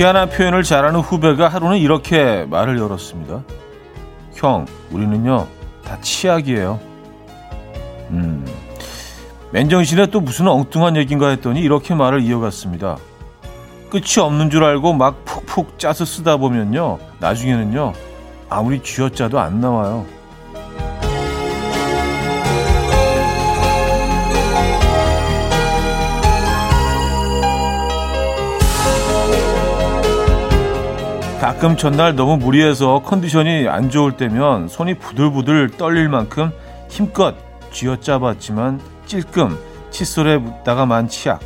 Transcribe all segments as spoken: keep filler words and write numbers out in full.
희한한 표현을 잘하는 후배가 하루는 이렇게 말을 열었습니다. 형, 우리는요 다 치약이에요. 음, 맨정신에 또 무슨 엉뚱한 얘기인가 했더니 이렇게 말을 이어갔습니다. 끝이 없는 줄 알고 막 푹푹 짜서 쓰다 보면요, 나중에는요 아무리 쥐어짜도 안 나와요. 가끔 전날 너무 무리해서 컨디션이 안 좋을 때면 손이 부들부들 떨릴 만큼 힘껏 쥐어짜봤지만 찔끔 칫솔에 묻다가 만 치약.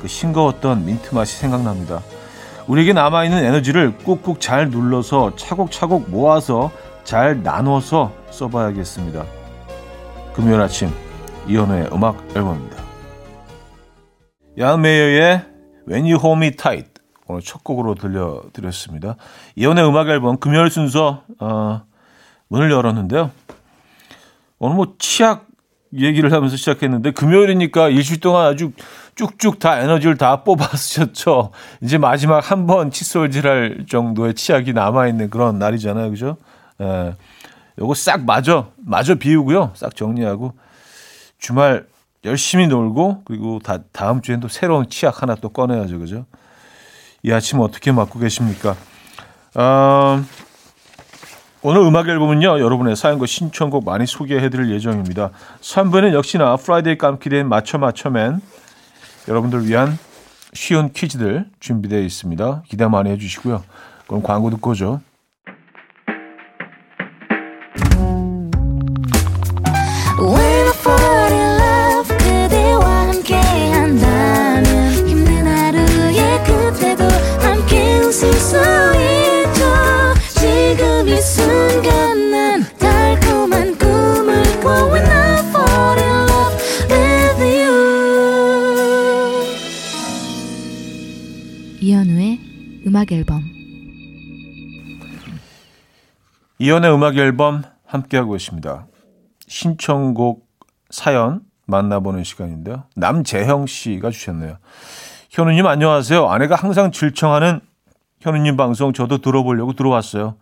그 싱거웠던 민트 맛이 생각납니다. 우리에게 남아있는 에너지를 꾹꾹 잘 눌러서 차곡차곡 모아서 잘 나눠서 써봐야겠습니다. 금요일 아침 이현우의 음악 앨범입니다. 얀 메이어의 When You Hold Me Tight 오늘 첫 곡으로 들려드렸습니다. 이연의 음악 앨범 금요일 순서 어, 문을 열었는데요. 오늘 뭐 치약 얘기를 하면서 시작했는데 금요일이니까 일주일 동안 아주 쭉쭉 다 에너지를 다 뽑아 쓰셨죠. 이제 마지막 한 번 칫솔질할 정도의 치약이 남아있는 그런 날이잖아요. 그죠? 에, 요거 싹 마저 마저 비우고요. 싹 정리하고 주말 열심히 놀고 그리고 다, 다음 주엔 또 새로운 치약 하나 또 꺼내야죠. 그죠? 이 아침 어떻게 맞고 계십니까? 어, 오늘 음악 앨범은요, 여러분의 사연과 신청곡 많이 소개해드릴 예정입니다. 삼 부에는 역시나 프라이데이 깜키된 맞춰 맞춰맨 여러분들 위한 쉬운 퀴즈들 준비되어 있습니다. 기대 많이 해주시고요. 그럼 광고 듣고 오죠. 이현우의 음악 앨범. 이현우의 음악 앨범 함께하고 있습니다. 신청곡 사연 만나보는 시간인데요. 남재형 씨가 주셨네요. 현우님 안녕하세요. 아내가 항상 질청하는 현우님 방송 저도 들어보려고 들어왔어요.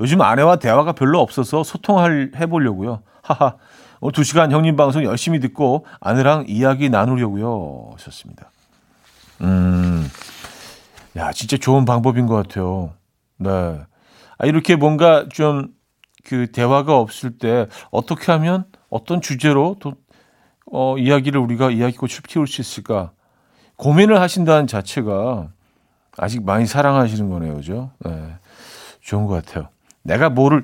요즘 아내와 대화가 별로 없어서 소통을 해보려고요. 하하. 오늘 두 시간 형님 방송 열심히 듣고 아내랑 이야기 나누려고요. 하셨습니다. 음. 야, 진짜 좋은 방법인 것 같아요. 네. 아, 이렇게 뭔가 좀 그 대화가 없을 때 어떻게 하면 어떤 주제로 또, 어, 이야기를 우리가 이야기꽃을 피울 수 있을까? 고민을 하신다는 자체가 아직 많이 사랑하시는 거네요. 그죠? 네. 좋은 것 같아요. 내가 뭐를,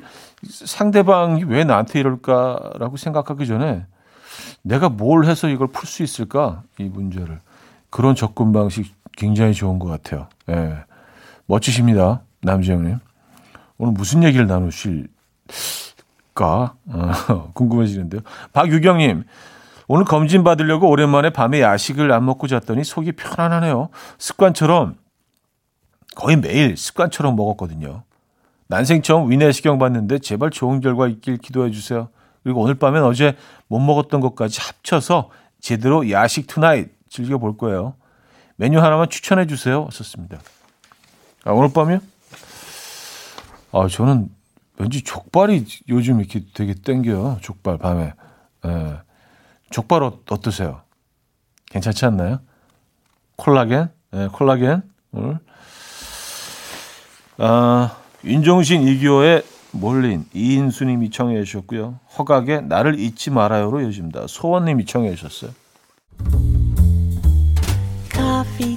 상대방이 왜 나한테 이럴까라고 생각하기 전에 내가 뭘 해서 이걸 풀 수 있을까? 이 문제를. 그런 접근 방식 굉장히 좋은 것 같아요. 예. 멋지십니다. 남재형님. 오늘 무슨 얘기를 나누실까? 어, 궁금해지는데요. 박유경님. 오늘 검진 받으려고 오랜만에 밤에 야식을 안 먹고 잤더니 속이 편안하네요. 습관처럼 거의 매일 습관처럼 먹었거든요. 난생 처음 위내시경 봤는데 제발 좋은 결과 있길 기도해 주세요. 그리고 오늘 밤엔 어제 못 먹었던 것까지 합쳐서 제대로 야식 투나잇 즐겨볼 거예요. 메뉴 하나만 추천해 주세요. 썼습니다. 아, 오늘 밤이요? 아, 저는 왠지 족발이 요즘 이렇게 되게 땡겨요. 족발 밤에. 에. 족발 어떠세요? 괜찮지 않나요? 콜라겐? 에, 콜라겐 오늘. 아, 윤종신 이기호의 몰린 이인수님이 청해 주셨고요. 허각의 나를 잊지 말아요로 이어집니다. 소원님이 청해 주셨어요. Coffee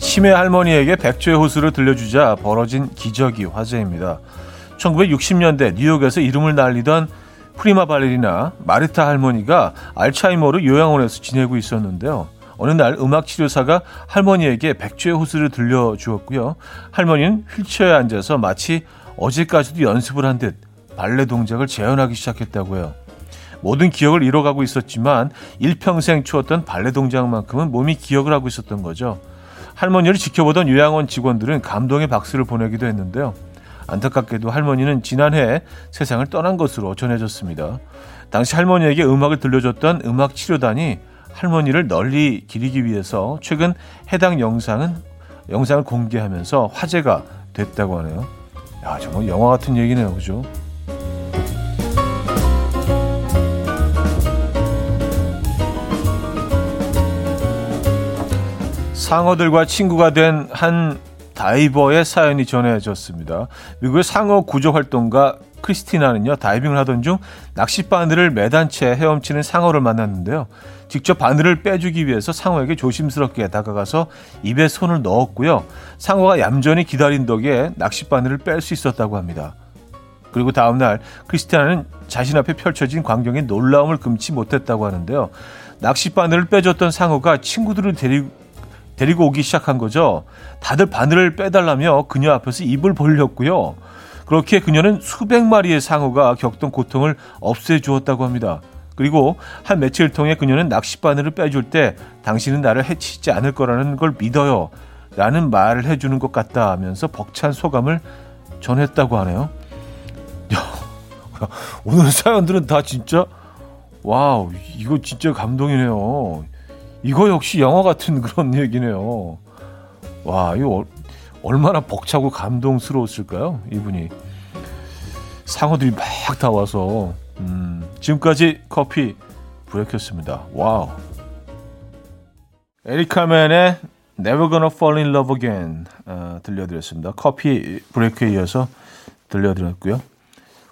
치매 할머니에게 백조의 호수를 들려주자 벌어진 기적이 화제입니다. 천구백육십 년대 뉴욕에서 이름을 날리던 프리마 발레리나 마르타 할머니가 알츠하이머로 요양원에서 지내고 있었는데요. 어느 날 음악치료사가 할머니에게 백조의 호수를 들려주었고요. 할머니는 휠체어에 앉아서 마치 어제까지도 연습을 한 듯 발레 동작을 재현하기 시작했다고요. 모든 기억을 잃어가고 있었지만 일평생 추었던 발레 동작만큼은 몸이 기억을 하고 있었던 거죠. 할머니를 지켜보던 요양원 직원들은 감동의 박수를 보내기도 했는데요. 안타깝게도 할머니는 지난해 세상을 떠난 것으로 전해졌습니다. 당시 할머니에게 음악을 들려줬던 음악치료단이 할머니를 널리 기리기 위해서 최근 해당 영상은, 영상을 공개하면서 화제가 됐다고 하네요. 야, 정말 영화 같은 얘기네요. 그죠? 상어들과 친구가 된 한 다이버의 사연이 전해졌습니다. 미국의 상어 구조 활동가 크리스티나는요, 다이빙을 하던 중 낚시 바늘을 매단 채 헤엄치는 상어를 만났는데요. 직접 바늘을 빼주기 위해서 상어에게 조심스럽게 다가가서 입에 손을 넣었고요. 상어가 얌전히 기다린 덕에 낚시 바늘을 뺄 수 있었다고 합니다. 그리고 다음날 크리스티나는 자신 앞에 펼쳐진 광경에 놀라움을 금치 못했다고 하는데요. 낚시 바늘을 빼줬던 상어가 친구들을 데리고 데리고 오기 시작한 거죠. 다들 바늘을 빼달라며 그녀 앞에서 입을 벌렸고요. 그렇게 그녀는 수백 마리의 상어가 겪던 고통을 없애주었다고 합니다. 그리고 한 매체를 통해 그녀는 낚싯바늘을 빼줄 때 당신은 나를 해치지 않을 거라는 걸 믿어요 라는 말을 해주는 것 같다 하면서 벅찬 소감을 전했다고 하네요. 오늘 사연들은 다 진짜 와우, 이거 진짜 감동이네요. 이거 역시 영화 같은 그런 얘기네요. 와, 이거 얼마나 벅차고 감동스러웠을까요? 이분이. 상어들이 막 다 와서. 음, 지금까지 커피 브레이크였습니다. 와우. 에리카맨의 Never Gonna Fall In Love Again 어, 들려드렸습니다. 커피 브레이크에 이어서 들려드렸고요.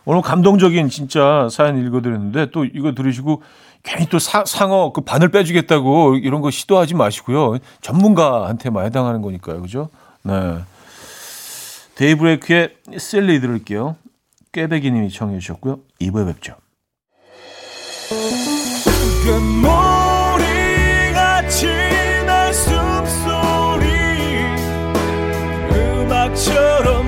오늘 감동적인 진짜 사연 읽어드렸는데 또 이거 들으시고 괜히 또 사, 상어 그 바늘 빼주겠다고 이런 거 시도하지 마시고요. 전문가한테만 해당하는 거니까요. 그죠? 네. 데이브레이크의 셀리 들을게요. 꾀배기 님이 청해 주셨고요. 이브에 뵙죠. 괴물이같이 내 숨소리 음악처럼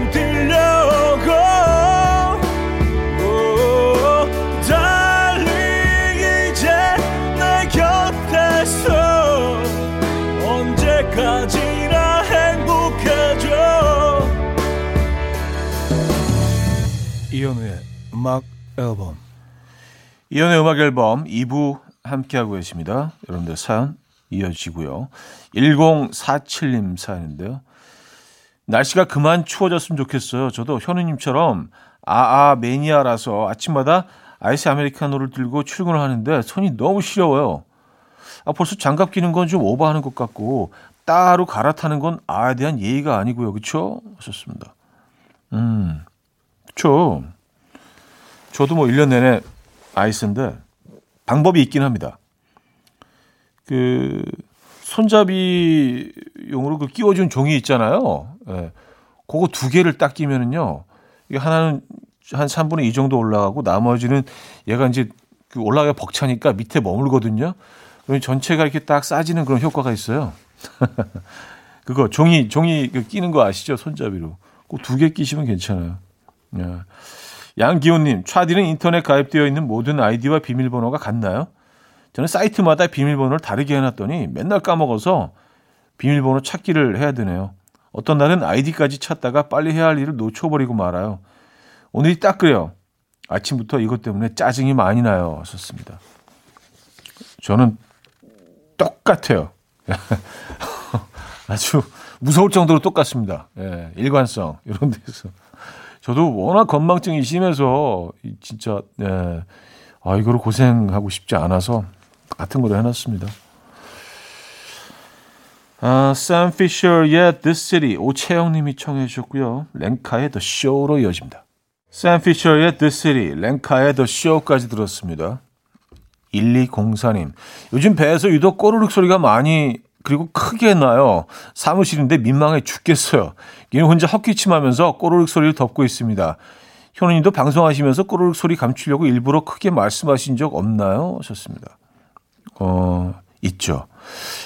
이현우의 음악 앨범. 이현우의 음악 앨범 이 부 함께하고 계십니다. 여러분들 사연 이어지고요. 일공사칠 님 사연인데요. 날씨가 그만 추워졌으면 좋겠어요. 저도 현우님처럼 아아 매니아라서 아침마다 아이스 아메리카노를 들고 출근을 하는데 손이 너무 시려워요. 아, 벌써 장갑 끼는 건 좀 오버하는 것 같고 따로 갈아타는 건 아에 대한 예의가 아니고요. 그렇죠? 하셨습니다. 음... 그렇죠. 저도 뭐 일 년 내내 아이스인데 방법이 있긴 합니다. 그 손잡이용으로 그 끼워준 종이 있잖아요. 예. 그거 두 개를 딱 끼면은요, 이게 하나는 한 삼분의 이 정도 올라가고 나머지는 얘가 이제 그 올라가 벅차니까 밑에 머물거든요. 그럼 전체가 이렇게 딱 싸지는 그런 효과가 있어요. 그거 종이 종이 그 끼는 거 아시죠? 손잡이로 그 두 개 끼시면 괜찮아요. 양기호님, 차디는 인터넷 가입되어 있는 모든 아이디와 비밀번호가 같나요? 저는 사이트마다 비밀번호를 다르게 해놨더니 맨날 까먹어서 비밀번호 찾기를 해야 되네요. 어떤 날은 아이디까지 찾다가 빨리 해야 할 일을 놓쳐버리고 말아요. 오늘이 딱 그래요. 아침부터 이것 때문에 짜증이 많이 나요. 썼습니다. 저는 똑같아요. 아주 무서울 정도로 똑같습니다. 예, 일관성 이런 데서. 저도 워낙 건망증이 심해서 진짜 예, 아, 이거로 고생하고 싶지 않아서 같은 거로 해놨습니다. 아, 샘 피셔의 The City 오채영님이 청해 주셨고요. 랭카의 The Show로 이어집니다. 샘 피셔의 The City, 랭카의 The Show까지 들었습니다. 일이공사 님, 요즘 배에서 유독 꼬르륵 소리가 많이 그리고 크게 나요. 사무실인데 민망해 죽겠어요. 얘는 혼자 헛기침하면서 꼬르륵 소리를 덮고 있습니다. 현우님도 방송하시면서 꼬르륵 소리 감추려고 일부러 크게 말씀하신 적 없나요? 하셨습니다. 어, 있죠.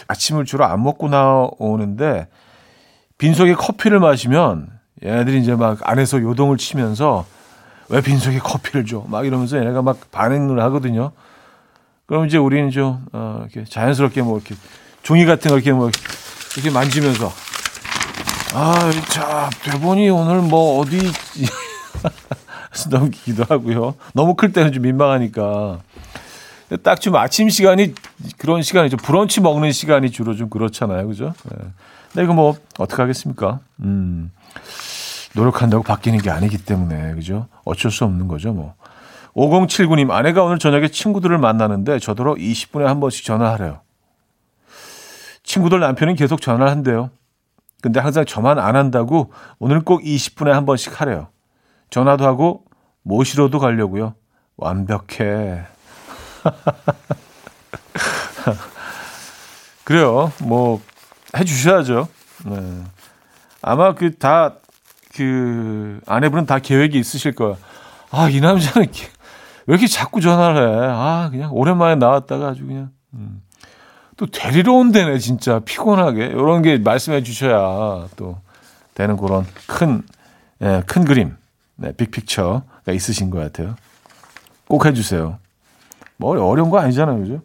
아침을 주로 안 먹고 나오는데 빈속에 커피를 마시면 얘네들이 이제 막 안에서 요동을 치면서 왜 빈속에 커피를 줘? 막 이러면서 얘네가 막 반응을 하거든요. 그럼 이제 우리는 좀 어, 이렇게 자연스럽게 뭐 이렇게 종이 같은 걸 이렇게 뭐 이렇게 만지면서 아, 자, 대본이 오늘 뭐 어디 넘기기도 하고요. 너무 클 때는 좀 민망하니까. 딱 좀 아침 시간이 그런 시간이죠. 브런치 먹는 시간이 주로 좀 그렇잖아요. 그죠? 네. 근데 이거 뭐 어떻게 하겠습니까? 음. 노력한다고 바뀌는 게 아니기 때문에. 그죠? 어쩔 수 없는 거죠, 뭐. 오공칠구 님, 아내가 오늘 저녁에 친구들을 만나는데 저더러 이십 분에 한 번씩 전화하래요. 친구들 남편은 계속 전화를 한대요. 근데 항상 저만 안 한다고 오늘 꼭 이십 분에 한 번씩 하래요. 전화도 하고 모시러도 가려고요. 완벽해. 그래요. 뭐 해주셔야죠. 네. 아마 그 다 그 아내분은 다 계획이 있으실 거야. 아, 이 남자는 왜 이렇게 자꾸 전화를 해. 아, 그냥 오랜만에 나왔다가 아주 그냥 음. 또 데리러 온대네 진짜 피곤하게. 이런 게 말씀해 주셔야 또 되는 그런 큰, 예, 큰 그림, 네, 빅픽처가 있으신 것 같아요. 꼭 해주세요. 뭐 어려운 거 아니잖아요, 그죠?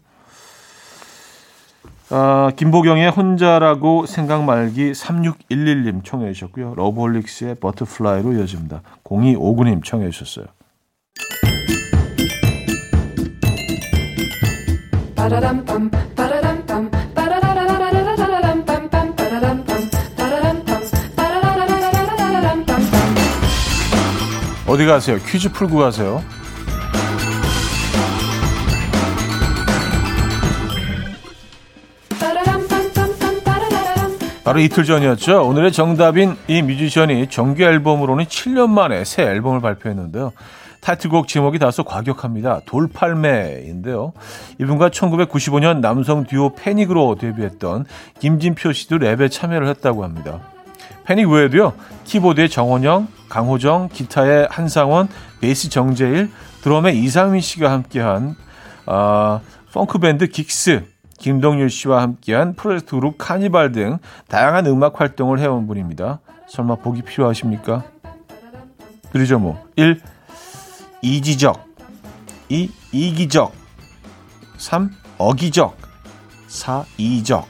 아, 김보경의 혼자라고 생각 말기 삼육일일 님 청해 주셨고요. 러브홀릭스의 버터플라이로 이어집니다. 공이오구 님 청해 주셨어요. 어디 가세요? 퀴즈 풀고 가세요. 바로 이틀 전이었죠. 오늘의 정답인 이 뮤지션이 정규 앨범으로는 칠 년 만에 새 앨범을 발표했는데요. 타이틀곡 제목이 다소 과격합니다. 돌팔매인데요. 이분과 천구백구십오 년 남성 듀오 패닉으로 데뷔했던 김진표 씨도 랩에 참여를 했다고 합니다. 패닉 외에도요. 키보드의 정원영, 강호정, 기타의 한상원, 베이스 정재일, 드럼의 이상민 씨가 함께한 어, 펑크밴드 긱스, 김동률 씨와 함께한 프로젝트 그룹 카니발 등 다양한 음악 활동을 해온 분입니다. 설마 보기 필요하십니까? 그러죠 뭐. 일. 이지적, 이. 이기적, 삼. 어기적, 사. 이적.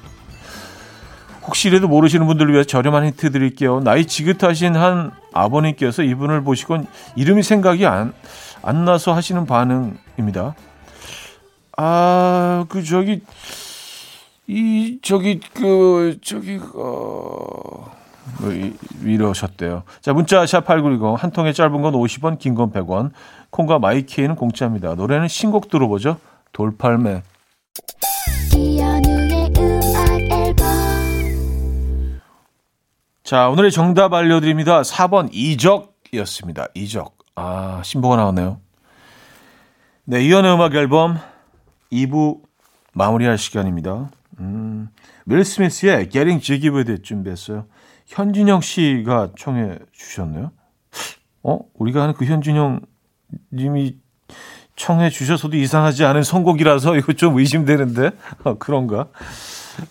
혹시라도 모르시는 분들을 위해서 저렴한 힌트 드릴게요. 나이 지긋하신 한 아버님께서 이분을 보시곤 이름이 생각이 안, 안 나서 하시는 반응입니다. 아, 그, 저기, 이, 저기, 그, 저기, 어, 이러셨대요. 자, 문자, 샵팔구일공, 한 통에 짧은 건 오십 원, 긴 건 백 원, 콩과 마이케이는 공짜입니다. 노래는 신곡 들어보죠. 돌팔매. 자, 오늘의 정답 알려드립니다. 사 번, 이적이었습니다. 이적. 아, 신보가 나왔네요. 네, 이현우 음악 앨범. 이 부 마무리할 시간입니다. 음, 밀 스미스의 Getting Jiggy With It 준비했어요. 현진영 씨가 청해 주셨네요. 어? 우리가 하는 그 현진영 님이 청해 주셔서도 이상하지 않은 선곡이라서 이거 좀 의심되는데? 어, 그런가?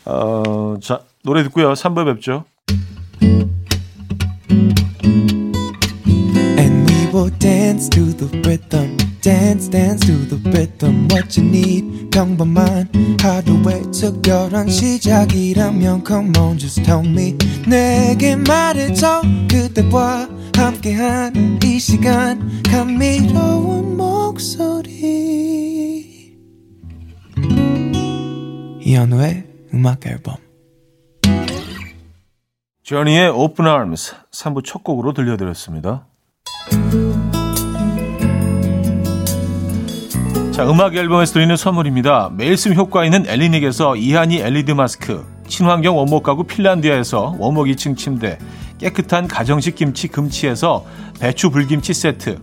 어, 자, 노래 듣고요. 삼 부에 뵙죠. And we will dance to the rhythm. Dance, dance to the rhythm. What you need, 평범한 하루의 특별한 시작이라면 come on, just tell me. 내게 말해줘 그대와 함께한 이 시간 감미로운 목소리. 이현우의 음악 앨범. 조니의 Open Arms 삼 부 첫 곡으로 들려드렸습니다. 자, 음악 앨범에서 드리는 선물입니다. 매일 쓰임 효과 있는 엘리닉에서 이하니 엘리드마스크, 친환경 원목 가구 핀란디아에서 원목 이 층 침대, 깨끗한 가정식 김치 금치에서 배추 불김치 세트,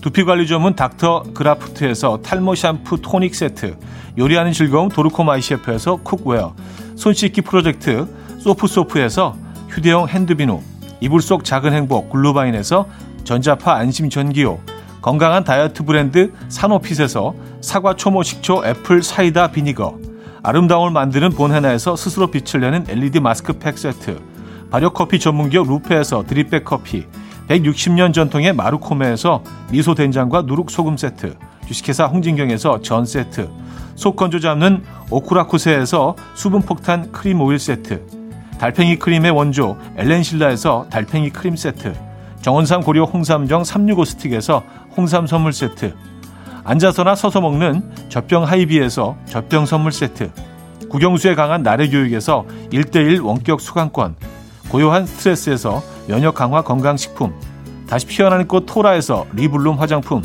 두피관리 전문 닥터 그라프트에서 탈모 샴푸 토닉 세트, 요리하는 즐거움 도르코 마이셰프에서 쿡웨어, 손 씻기 프로젝트 소프소프에서 휴대용 핸드비누, 이불 속 작은 행복 글루바인에서 전자파 안심 전기요, 건강한 다이어트 브랜드 산오핏에서 사과 초모 식초 애플 사이다 비니거, 아름다움을 만드는 본헤나에서 스스로 빛을 내는 엘리드마스크 팩 세트, 발효커피 전문기업 루페에서 드립백 커피, 백육십 년 전통의 마루코메에서 미소된장과 누룩소금 세트, 주식회사 홍진경에서 전 세트, 속 건조 잡는 오쿠라쿠세에서 수분폭탄 크림 오일 세트, 달팽이 크림의 원조 엘렌실라에서 달팽이 크림 세트, 정원삼 고려 홍삼정 삼백육십오 스틱에서 홍삼 선물 세트, 앉아서나 서서 먹는 젖병 하이비에서 젖병 선물 세트, 구경수에 강한 나래교육에서 일 대일 원격 수강권, 고요한 스트레스에서 면역 강화 건강식품, 다시 피어나는 꽃 토라에서 리블룸 화장품,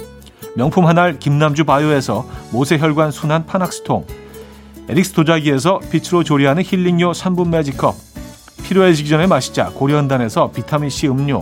명품 한알 김남주 바이오에서 모세혈관 순환 파낙스통, 에릭스 도자기에서 빛으로 조리하는 힐링요 삼 분 매직컵, 필요해지기 전에 마시자 고려은단에서 비타민C 음료,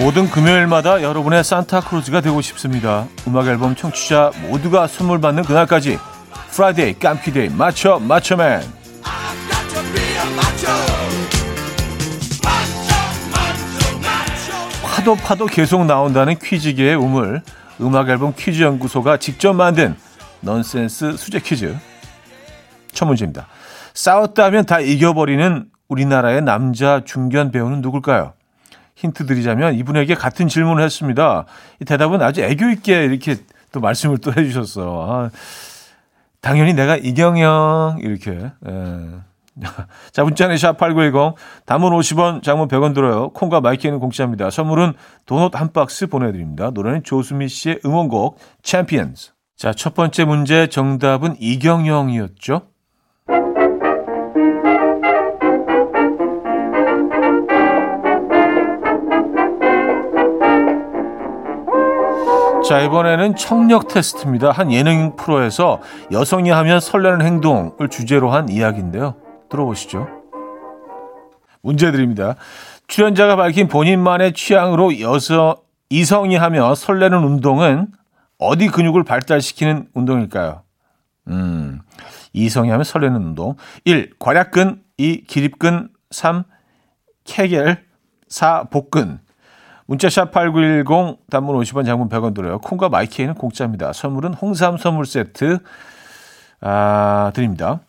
모든 금요일마다 여러분의 산타크루즈가 되고 싶습니다. 음악 앨범 청취자 모두가 선물 받는 그날까지 프라이데이 깜키데이 마쳐 마쳐맨. 파도 파도 계속 나온다는 퀴즈계의 우물, 음악 앨범 퀴즈 연구소가 직접 만든 넌센스 수제 퀴즈. 첫 문제입니다. 싸웠다면 다 이겨버리는 우리나라의 남자 중견 배우는 누굴까요? 힌트 드리자면 이분에게 같은 질문을 했습니다. 이 대답은 아주 애교 있게 이렇게 또 말씀을 또 해주셨어. 아, 당연히 내가 이경영 이렇게. 에. 자, 문자는 샵팔구일공, 단문 오십 원, 장문 백 원 들어요. 콩과 마이키는 공짜입니다. 선물은 도넛 한 박스 보내드립니다. 노래는 조수미 씨의 응원곡 챔피언스. 자, 첫 번째 문제 정답은 이경영이었죠. 자, 이번에는 청력 테스트입니다. 한 예능 프로에서 여성이 하면 설레는 행동을 주제로 한 이야기인데요. 들어보시죠. 문제 드립니다. 출연자가 밝힌 본인만의 취향으로 여성, 이성이 하면 설레는 운동은 어디 근육을 발달시키는 운동일까요? 음, 이성이 하면 설레는 운동. 일. 괄약근, 이. 기립근, 삼. 케겔, 사. 복근. 문자샵 팔구일공, 단문 오십 원, 장문 백 원 들어요. 콩과 마이케이는 공짜입니다. 선물은 홍삼 선물 세트 아, 드립니다.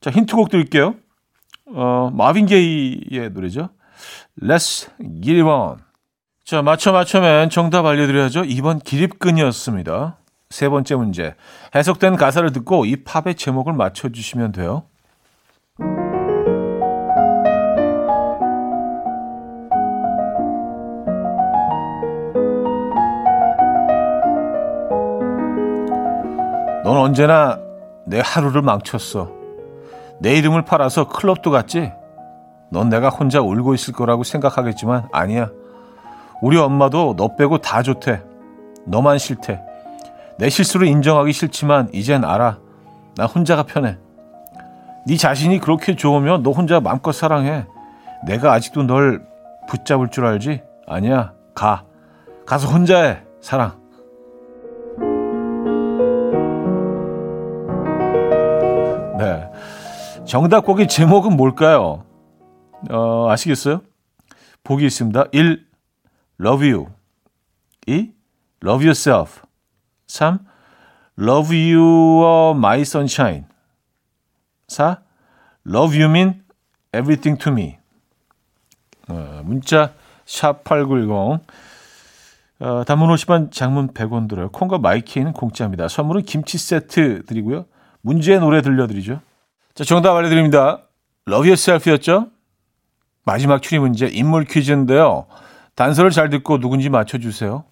자, 힌트곡 드릴게요. 어, 마빈 게이의 노래죠. Let's get it on. 자, 맞춰 맞춰맨 정답 알려드려야죠. 이 번 기립근이었습니다. 세 번째 문제. 해석된 가사를 듣고 이 팝의 제목을 맞춰주시면 돼요. 넌 언제나 내 하루를 망쳤어. 내 이름을 팔아서 클럽도 갔지. 넌 내가 혼자 울고 있을 거라고 생각하겠지만 아니야. 우리 엄마도 너 빼고 다 좋대. 너만 싫대. 내 실수를 인정하기 싫지만 이젠 알아. 나 혼자가 편해. 네 자신이 그렇게 좋으면 너 혼자 마음껏 사랑해. 내가 아직도 널 붙잡을 줄 알지? 아니야. 가. 가서 혼자 해. 사랑. 네, 정답 곡의 제목은 뭘까요? 어, 아시겠어요? 보기 있습니다. 일. Love You, 이. Love Yourself, 삼. Love You Are My Sunshine, 사. Love You Mean Everything To Me. 어, 문자 샵팔구일공, 어, 단문 오십 원, 장문 백 원 들어요. 콩과 마이키는 공짜입니다. 선물은 김치 세트 드리고요. 문제의 노래 들려드리죠. 자, 정답 알려드립니다. Love Yourself였죠? 마지막 추리 문제, 인물 퀴즈인데요. 단서를 잘 듣고 누군지 맞춰주세요.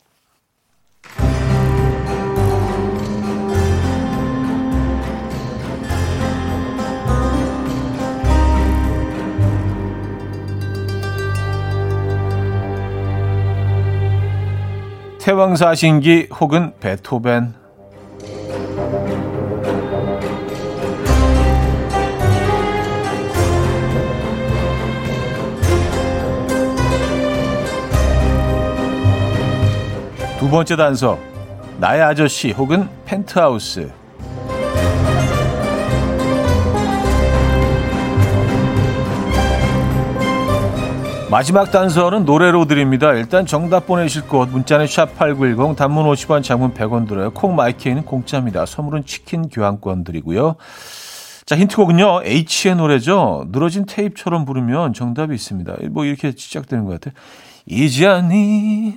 태왕사신기 혹은 베토벤. 두 번째 단서, 나의 아저씨 혹은 펜트하우스. 마지막 단서는 노래로 드립니다. 일단 정답 보내실 곳 문자는 샵팔구일공, 단문 오십 원, 장문 백 원 들어요. 콩마이케이는 공짜입니다. 선물은 치킨 교환권 드리고요. 자, 힌트곡은요, H의 노래죠. 늘어진 테이프처럼 부르면 정답이 있습니다. 뭐 이렇게 시작되는 것 같아요. 이자니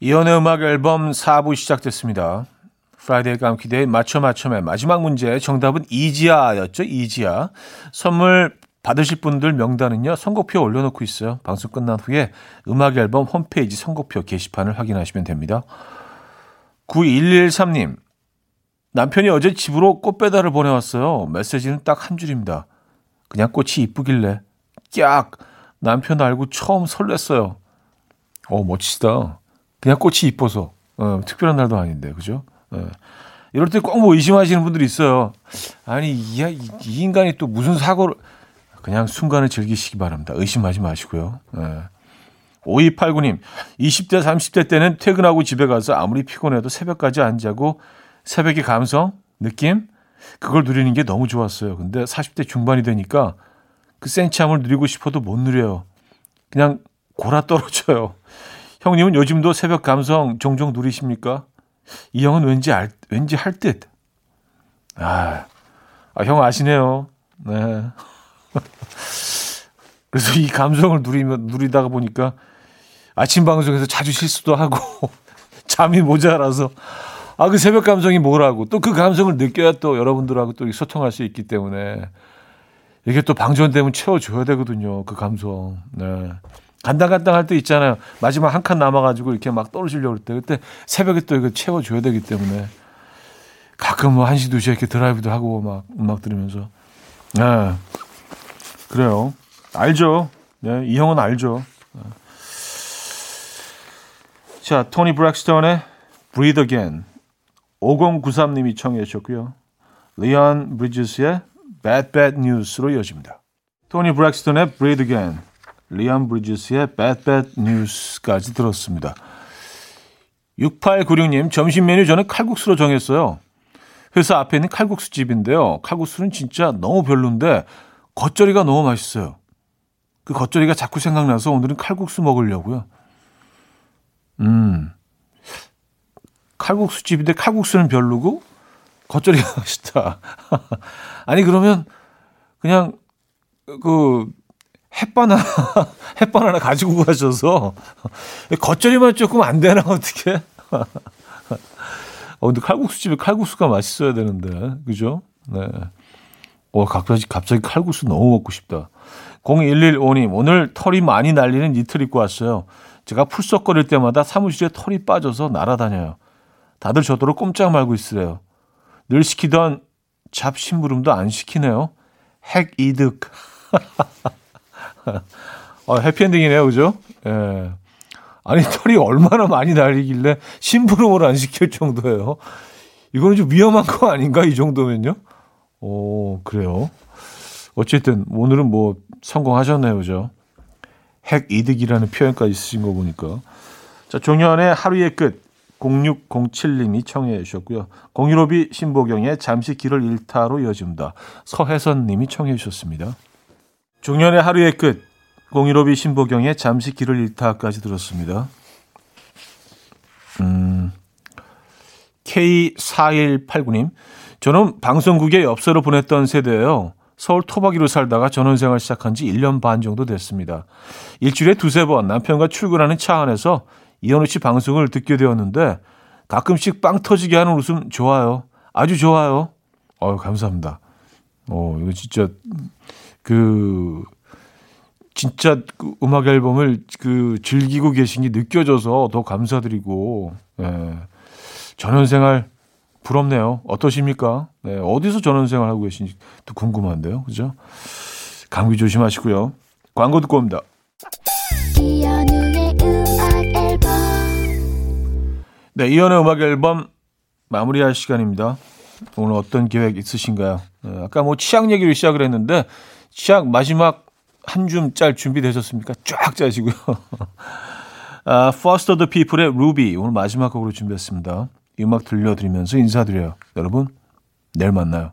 이현의 음악 앨범 사 부 시작됐습니다. 프라이데이 깜키데이 맞춰 맞춰매 마지막 문제 정답은 이지아였죠. 이지아. 선물 받으실 분들 명단은요, 선곡표 올려놓고 있어요. 방송 끝난 후에 음악 앨범 홈페이지 선곡표 게시판을 확인하시면 됩니다. 구일일삼 님, 남편이 어제 집으로 꽃배달을 보내왔어요. 메시지는 딱 한 줄입니다. 그냥 꽃이 이쁘길래 깍. 남편 알고 처음 설렜어요. 어, 멋지다. 그냥 꽃이 이뻐서. 어, 특별한 날도 아닌데, 그죠? 어. 이럴 때 꼭 뭐 의심하시는 분들이 있어요. 아니, 이, 이 인간이 또 무슨 사고를. 그냥 순간을 즐기시기 바랍니다. 의심하지 마시고요. 어. 오이팔구 님, 이십 대, 삼십 대 때는 퇴근하고 집에 가서 아무리 피곤해도 새벽까지 안 자고 새벽의 감성, 느낌, 그걸 누리는 게 너무 좋았어요. 근데 사십 대 중반이 되니까 그 센치함을 누리고 싶어도 못 누려요. 그냥 골아 떨어져요. 형님은 요즘도 새벽 감성 종종 누리십니까? 이 형은 왠지 알, 왠지 할 듯. 아, 아, 형 아시네요. 네. 그래서 이 감성을 누리면, 누리다가 보니까 아침 방송에서 자주 실수도 하고 잠이 모자라서. 아, 그 새벽 감성이 뭐라고. 또 그 감성을 느껴야 또 여러분들하고 또 소통할 수 있기 때문에 이게 또 방전되면 채워줘야 되거든요. 그 감성. 네. 간당간당 할 때 있잖아요. 마지막 한 칸 남아가지고 이렇게 막 떨어지려고 그럴 때. 그때 새벽에 또 이거 채워줘야 되기 때문에. 가끔 뭐 한 시, 두 시에 이렇게 드라이브도 하고 막 음악 들으면서. 네. 그래요. 알죠. 네. 이 형은 알죠. 네. 자, 토니 브렉스턴의 Breathe Again. 오공구삼 님이 청해 주셨고요. 리언 브리지스의 Bad Bad News로 이어집니다. 토니 브렉스턴의 Breathe Again. 리암 브리지스의 Bad Bad News까지 들었습니다. 육팔구육 님, 점심 메뉴 저는 칼국수로 정했어요. 회사 앞에 있는 칼국수 집인데요. 칼국수는 진짜 너무 별론데 겉절이가 너무 맛있어요. 그 겉절이가 자꾸 생각나서 오늘은 칼국수 먹으려고요. 음, 칼국수 집인데 칼국수는 별로고 겉절이가 맛있다. 아니, 그러면 그냥 그... 햇반 하나, 햇반 하나 가지고 가셔서 겉절이만 조금 안 되나 어떻게? 어, 근데 칼국수 집에 칼국수가 맛있어야 되는데, 그죠? 네. 어, 갑자기 갑자기 칼국수 너무 먹고 싶다. 공일일오 님, 오늘 털이 많이 날리는 니트를 입고 왔어요. 제가 풀썩거릴 때마다 사무실에 털이 빠져서 날아다녀요. 다들 저더러 꼼짝 말고 있으래요. 늘 시키던 잡심부름도 안 시키네요. 핵 이득. 어, 해피엔딩이네요, 그죠? 예. 아니, 털이 얼마나 많이 날리길래 심부름을 안 시킬 정도예요. 이거는 좀 위험한 거 아닌가, 이 정도면요? 오, 그래요. 어쨌든 오늘은 뭐 성공하셨네요, 그죠? 핵이득이라는 표현까지 쓰신 거 보니까. 자, 종현의 하루의 끝, 공육공칠 님이 청해 주셨고요. 공일오비 신보경의 잠시 길을 잃다로 이어집니다. 서혜선 님이 청해 주셨습니다. 종현의 하루의 끝, 공일오비 신보경의 잠시 길을 잃다까지 들었습니다. 음, 케이 사일팔구 님, 저는 방송국에 엽서로 보냈던 세대예요. 서울 토박이로 살다가 전원생활 시작한 지 일 년 반 정도 됐습니다. 일주일에 두세 번 남편과 출근하는 차 안에서 이현우 씨 방송을 듣게 되었는데 가끔씩 빵 터지게 하는 웃음 좋아요. 아주 좋아요. 어유 감사합니다. 어, 이거 진짜 그 진짜 그 음악 앨범을 그 즐기고 계신 게 느껴져서 더 감사드리고 예. 전원생활 부럽네요. 어떠십니까? 네, 어디서 전원생활 하고 계신지 또 궁금한데요. 그죠? 감기 조심하시고요. 광고 듣고 옵니다. 이현우의 음악 앨범. 네, 이현우의 음악 앨범 마무리할 시간입니다. 오늘 어떤 계획 있으신가요? 네, 아까 뭐 취향 얘기를 시작을 했는데 취향 마지막 한 줌 짤 준비되셨습니까? 쫙 짜시고요. 아, First of the People의 루비 오늘 마지막 곡으로 준비했습니다. 이 음악 들려드리면서 인사드려요. 여러분, 내일 만나요.